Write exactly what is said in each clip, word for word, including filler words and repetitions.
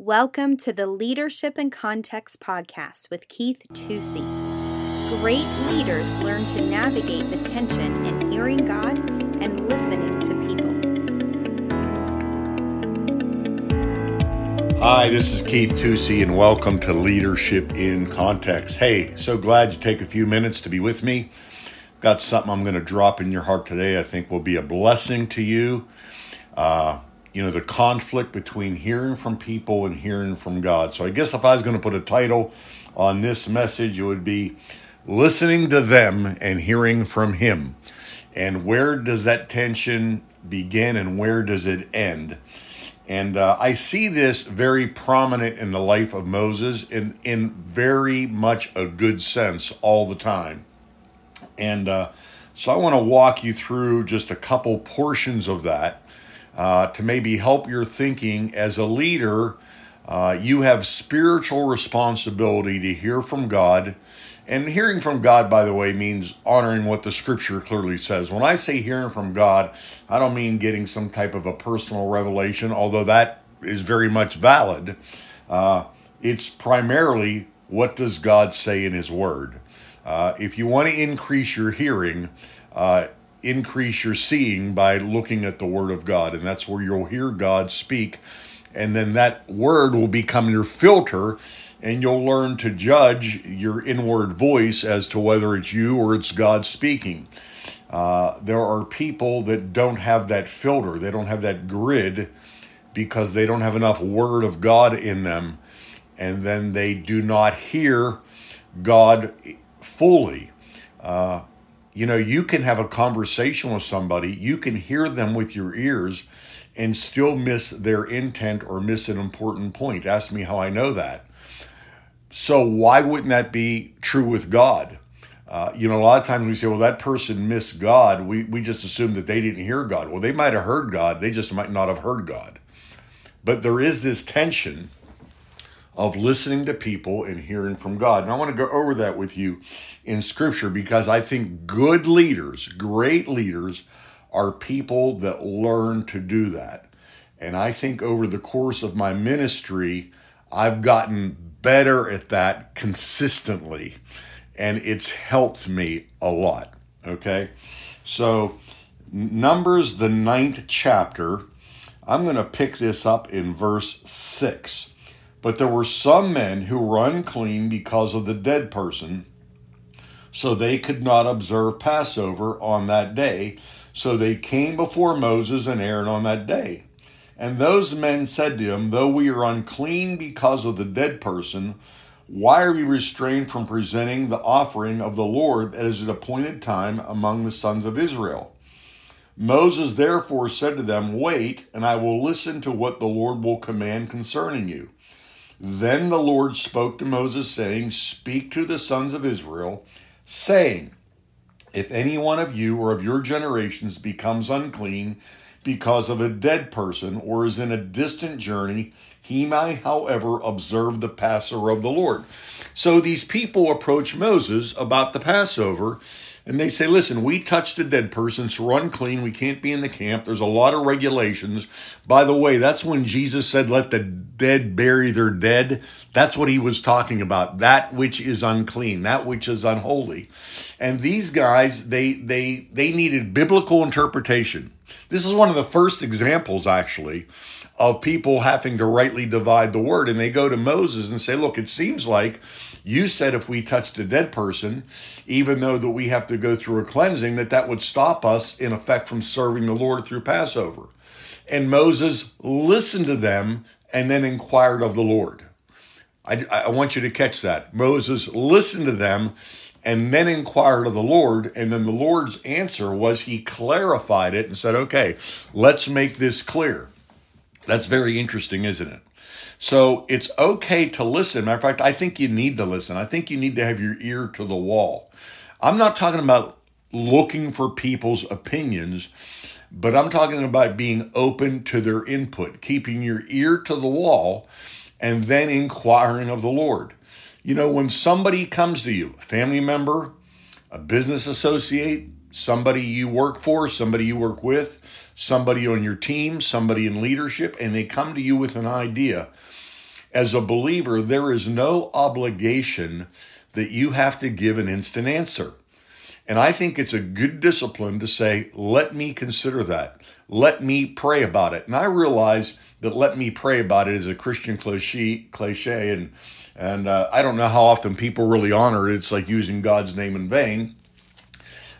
Welcome to the Leadership in Context podcast with Keith Tucci. Great leaders learn to navigate the tension in hearing God and listening to people. Hi, this is Keith Tucci, and welcome to Leadership in Context. Hey, so glad you take a few minutes to be with me. Got something I'm going to drop in your heart today I think will be a blessing to you. Uh, you know, the conflict between hearing from people and hearing from God. So I guess if I was going to put a title on this message, it would be Listening to Them and Hearing from Him. And where does that tension begin and where does it end? And uh, I see this very prominent in the life of Moses in, in very much a good sense all the time. And uh, so I want to walk you through just a couple portions of that uh, to maybe help your thinking. As a leader, uh, you have spiritual responsibility to hear from God. And hearing from God, by the way, means honoring what the Scripture clearly says. When I say hearing from God, I don't mean getting some type of a personal revelation, although that is very much valid. Uh, it's primarily, what does God say in His Word? Uh, if you want to increase your hearing, uh, increase your seeing by looking at the Word of God. And that's where you'll hear God speak. And then that Word will become your filter, and you'll learn to judge your inward voice as to whether it's you or it's God speaking. Uh, there are people that don't have that filter. They don't have that grid because they don't have enough Word of God in them. And then they do not hear God fully. Uh, you know, you can have a conversation with somebody, you can hear them with your ears and still miss their intent or miss an important point. Ask me how I know that. So why wouldn't that be true with God? Uh, you know, a lot of times we say, well, that person missed God. We, we just assume that they didn't hear God. Well, they might have heard God. They just might not have heard God. But there is this tension of listening to people and hearing from God. And I want to go over that with you in Scripture, because I think good leaders, great leaders, are people that learn to do that. And I think over the course of my ministry, I've gotten better at that consistently, and it's helped me a lot, okay? So Numbers, the ninth chapter, I'm going to pick this up in verse six. But there were some men who were unclean because of the dead person, so they could not observe Passover on that day. So they came before Moses and Aaron on that day. And those men said to him, though we are unclean because of the dead person, why are we restrained from presenting the offering of the Lord as an appointed time among the sons of Israel? Moses therefore said to them, wait, and I will listen to what the Lord will command concerning you. Then the Lord spoke to Moses, saying, speak to the sons of Israel, saying, if any one of you or of your generations becomes unclean because of a dead person or is in a distant journey, he may, however, observe the Passover of the Lord. So these people approach Moses about the Passover, and they say, listen, we touched a dead person, so we're unclean. We can't be in the camp. There's a lot of regulations. By the way, that's when Jesus said, let the dead bury their dead. That's what he was talking about, that which is unclean, that which is unholy. And these guys, they they they needed biblical interpretation. This is one of the first examples, actually, of people having to rightly divide the word. And they go to Moses and say, look, it seems like you said if we touched a dead person, even though that we have to go through a cleansing, that that would stop us, in effect, from serving the Lord through Passover. And Moses listened to them and then inquired of the Lord. I, I want you to catch that. Moses listened to them and then inquired of the Lord, and then the Lord's answer was he clarified it and said, okay, let's make this clear. That's very interesting, isn't it? So it's okay to listen. Matter of fact, I think you need to listen. I think you need to have your ear to the wall. I'm not talking about looking for people's opinions, but I'm talking about being open to their input, keeping your ear to the wall, and then inquiring of the Lord. You know, when somebody comes to you, a family member, a business associate, somebody you work for, somebody you work with, somebody on your team, somebody in leadership, and they come to you with an idea, as a believer, there is no obligation that you have to give an instant answer. And I think it's a good discipline to say, let me consider that. Let me pray about it. And I realize that let me pray about it is a Christian cliche, cliche and and uh, I don't know how often people really honor it. It's like using God's name in vain.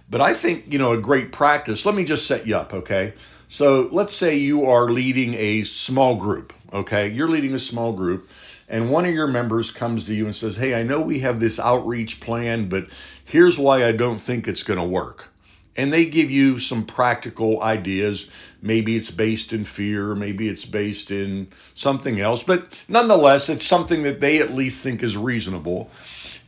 But I think, you know, a great practice, let me just set you up, okay? So let's say you are leading a small group, okay? You're leading a small group. And one of your members comes to you and says, hey, I know we have this outreach plan, but here's why I don't think it's going to work. And they give you some practical ideas. Maybe it's based in fear. Maybe it's based in something else. But nonetheless, it's something that they at least think is reasonable.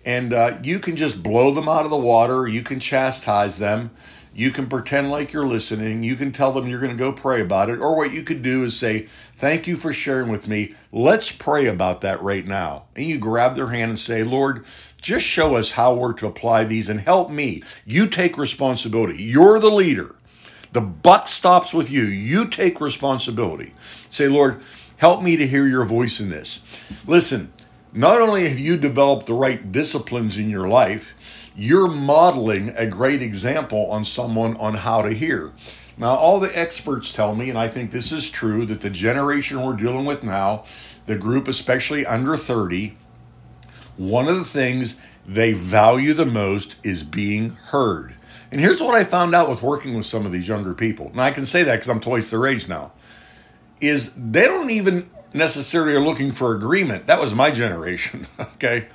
And uh, you can just blow them out of the water. You can chastise them. You can pretend like you're listening. You can tell them you're going to go pray about it. Or what you could do is say, thank you for sharing with me. Let's pray about that right now. And you grab their hand and say, Lord, just show us how we're to apply these and help me. You take responsibility. You're the leader. The buck stops with you. You take responsibility. Say, Lord, help me to hear your voice in this. Listen, not only have you developed the right disciplines in your life, you're modeling a great example on someone on how to hear. Now, all the experts tell me, and I think this is true, that the generation we're dealing with now, the group especially under thirty, one of the things they value the most is being heard. And here's what I found out with working with some of these younger people, and I can say that because I'm twice their age now, is they don't even necessarily are looking for agreement. That was my generation, okay?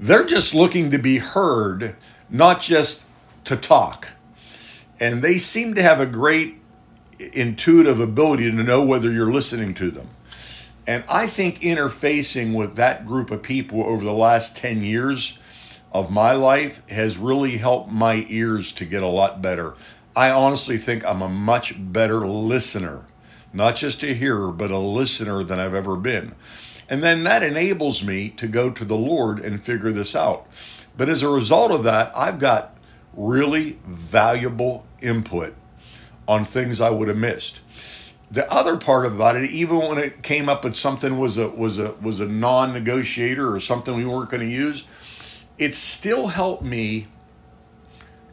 They're just looking to be heard, not just to talk. And they seem to have a great intuitive ability to know whether you're listening to them. And I think interfacing with that group of people over the last ten years of my life has really helped my ears to get a lot better. I honestly think I'm a much better listener, not just a hearer, but a listener than I've ever been. And then that enables me to go to the Lord and figure this out. But as a result of that, I've got really valuable input on things I would have missed. The other part about it, even when it came up with something was a was a was a non-negotiator or something we weren't going to use, it still helped me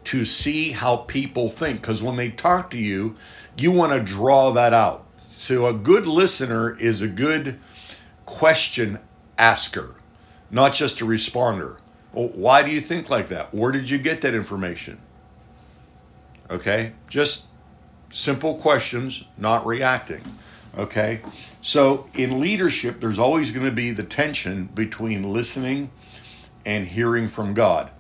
to see how people think. Because when they talk to you, you want to draw that out. So a good listener is a good question asker, not just a responder. Well, why do you think like that? Where did you get that information? Okay, just simple questions, not reacting. Okay, so in leadership, there's always going to be the tension between listening and hearing from God.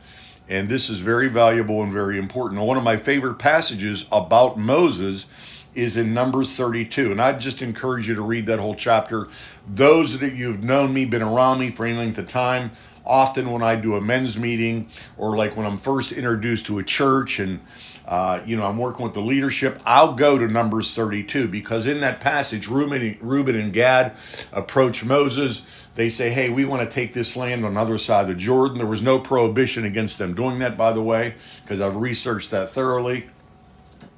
And this is very valuable and very important. One of my favorite passages about Moses is in Numbers thirty-two. And I just encourage you to read that whole chapter. Those that you've known me, been around me for any length of time, often when I do a men's meeting or like when I'm first introduced to a church and, uh, you know, I'm working with the leadership, I'll go to Numbers thirty-two because in that passage, Reuben, Reuben and Gad approach Moses. They say, hey, we want to take this land on the other side of the Jordan. There was no prohibition against them doing that, by the way, because I've researched that thoroughly.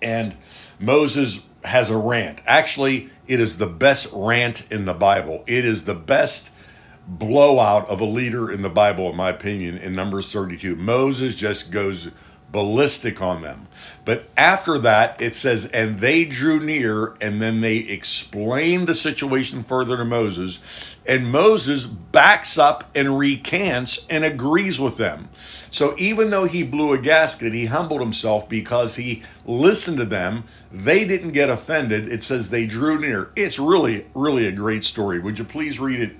And Moses has a rant. Actually, it is the best rant in the Bible. It is the best blowout of a leader in the Bible, in my opinion, in Numbers thirty-two. Moses just goes ballistic on them. But after that, it says, and they drew near, and then they explained the situation further to Moses. And Moses backs up and recants and agrees with them. So even though he blew a gasket, he humbled himself because he listened to them. They didn't get offended. It says they drew near. It's really, really a great story. Would you please read it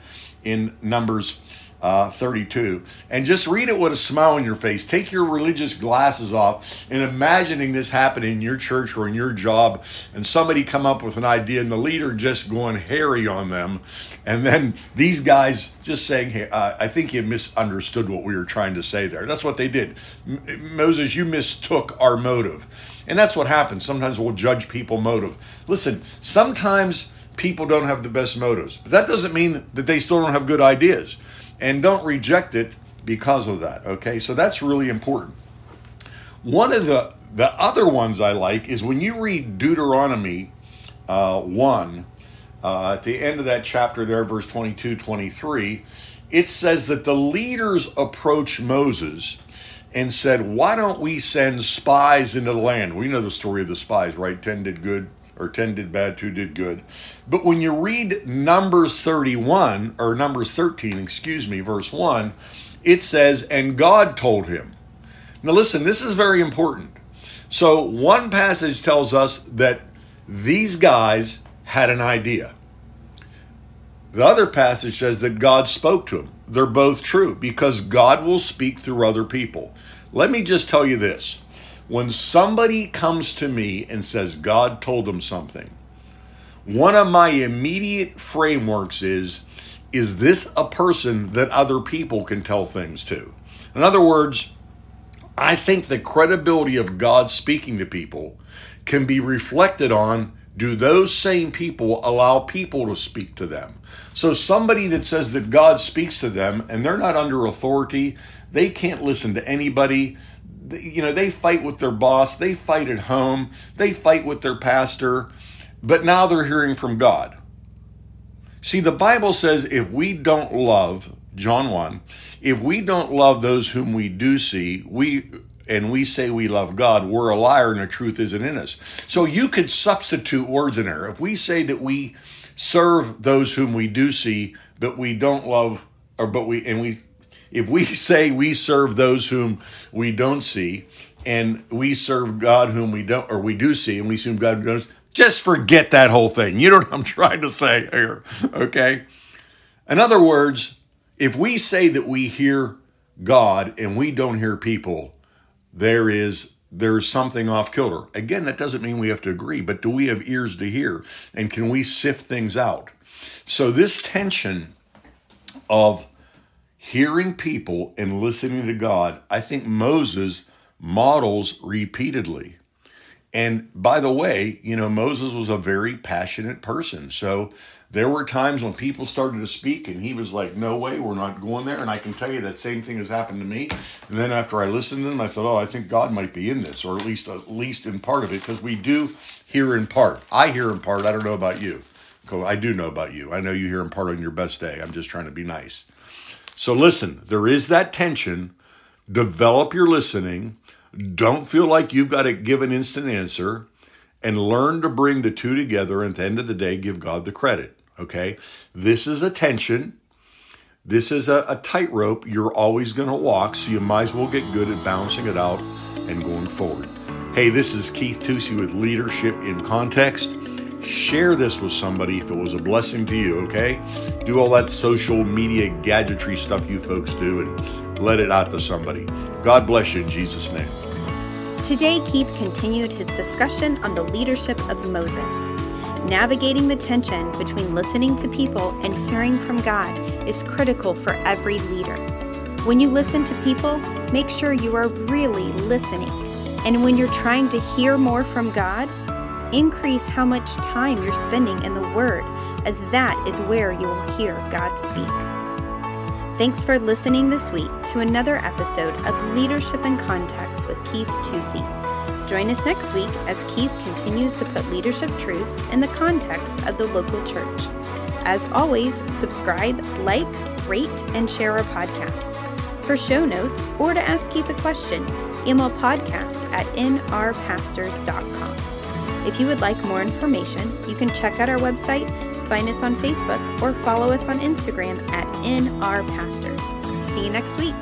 in Numbers Uh, thirty-two, and just read it with a smile on your face. Take your religious glasses off and imagining this happening in your church or in your job, and somebody come up with an idea and the leader just going hairy on them, and then these guys just saying, hey, uh, I think you misunderstood what we were trying to say there. That's what they did. M- Moses, you mistook our motive. And that's what happens. Sometimes we'll judge people's motive. Listen, sometimes people don't have the best motives, but that doesn't mean that they still don't have good ideas. And don't reject it because of that, okay? So that's really important. One of the, the other ones I like is when you read Deuteronomy uh, one, Uh, at the end of that chapter there, verse twenty-two, twenty-three, it says that the leaders approached Moses and said, why don't we send spies into the land? We know the story of the spies, right? Ten did good, or ten did bad, two did good. But when you read Numbers thirty-one, or Numbers thirteen, excuse me, verse one, it says, and God told him. Now listen, this is very important. So one passage tells us that these guys had an idea. The other passage says that God spoke to him. They're both true because God will speak through other people. Let me just tell you this. When somebody comes to me and says God told him something, one of my immediate frameworks is, is this a person that other people can tell things to? In other words, I think the credibility of God speaking to people can be reflected on, do those same people allow people to speak to them? So somebody that says that God speaks to them and they're not under authority, they can't listen to anybody. You know, they fight with their boss, they fight at home, they fight with their pastor, but now they're hearing from God. See, the Bible says if we don't love, John one, if we don't love those whom we do see, we and we say we love God, we're a liar and the truth isn't in us. So you could substitute words in there. If we say that we serve those whom we do see, but we don't love, or but we, and we, if we say we serve those whom we don't see, and we serve God whom we don't, or we do see, and we assume God knows, just forget that whole thing. You know what I'm trying to say here, okay? In other words, if we say that we hear God and we don't hear people, there is there's something off kilter. Again, that doesn't mean we have to agree, but do we have ears to hear? And can we sift things out? So this tension of hearing people and listening to God, I think Moses models repeatedly. And by the way, you know, Moses was a very passionate person. So there were times when people started to speak and he was like, no way, we're not going there. And I can tell you that same thing has happened to me. And then after I listened to them, I thought, oh, I think God might be in this, or at least at least in part of it, because we do hear in part. I hear in part. I don't know about you. I do know about you. I know you hear in part on your best day. I'm just trying to be nice. So listen, there is that tension. Develop your listening. Don't feel like you've got to give an instant answer, and learn to bring the two together, and at the end of the day, give God the credit. Okay, this is a tension. This is a, a tightrope you're always going to walk, so you might as well get good at balancing it out and going forward. Hey, this is Keith Tucci with Leadership in Context. Share this with somebody if it was a blessing to you, okay? Do all that social media gadgetry stuff you folks do and let it out to somebody. God bless you in Jesus' name. Today, Keith continued his discussion on the leadership of Moses. Navigating the tension between listening to people and hearing from God is critical for every leader. When you listen to people, make sure you are really listening. And when you're trying to hear more from God, increase how much time you're spending in the Word, as that is where you will hear God speak. Thanks for listening this week to another episode of Leadership in Context with Keith Tucci. Join us next week as Keith continues to put leadership truths in the context of the local church. As always, subscribe, like, rate, and share our podcast. For show notes or to ask Keith a question, email podcast at n r pastors dot com. If you would like more information, you can check out our website, find us on Facebook, or follow us on Instagram at N R Pastors. See you next week.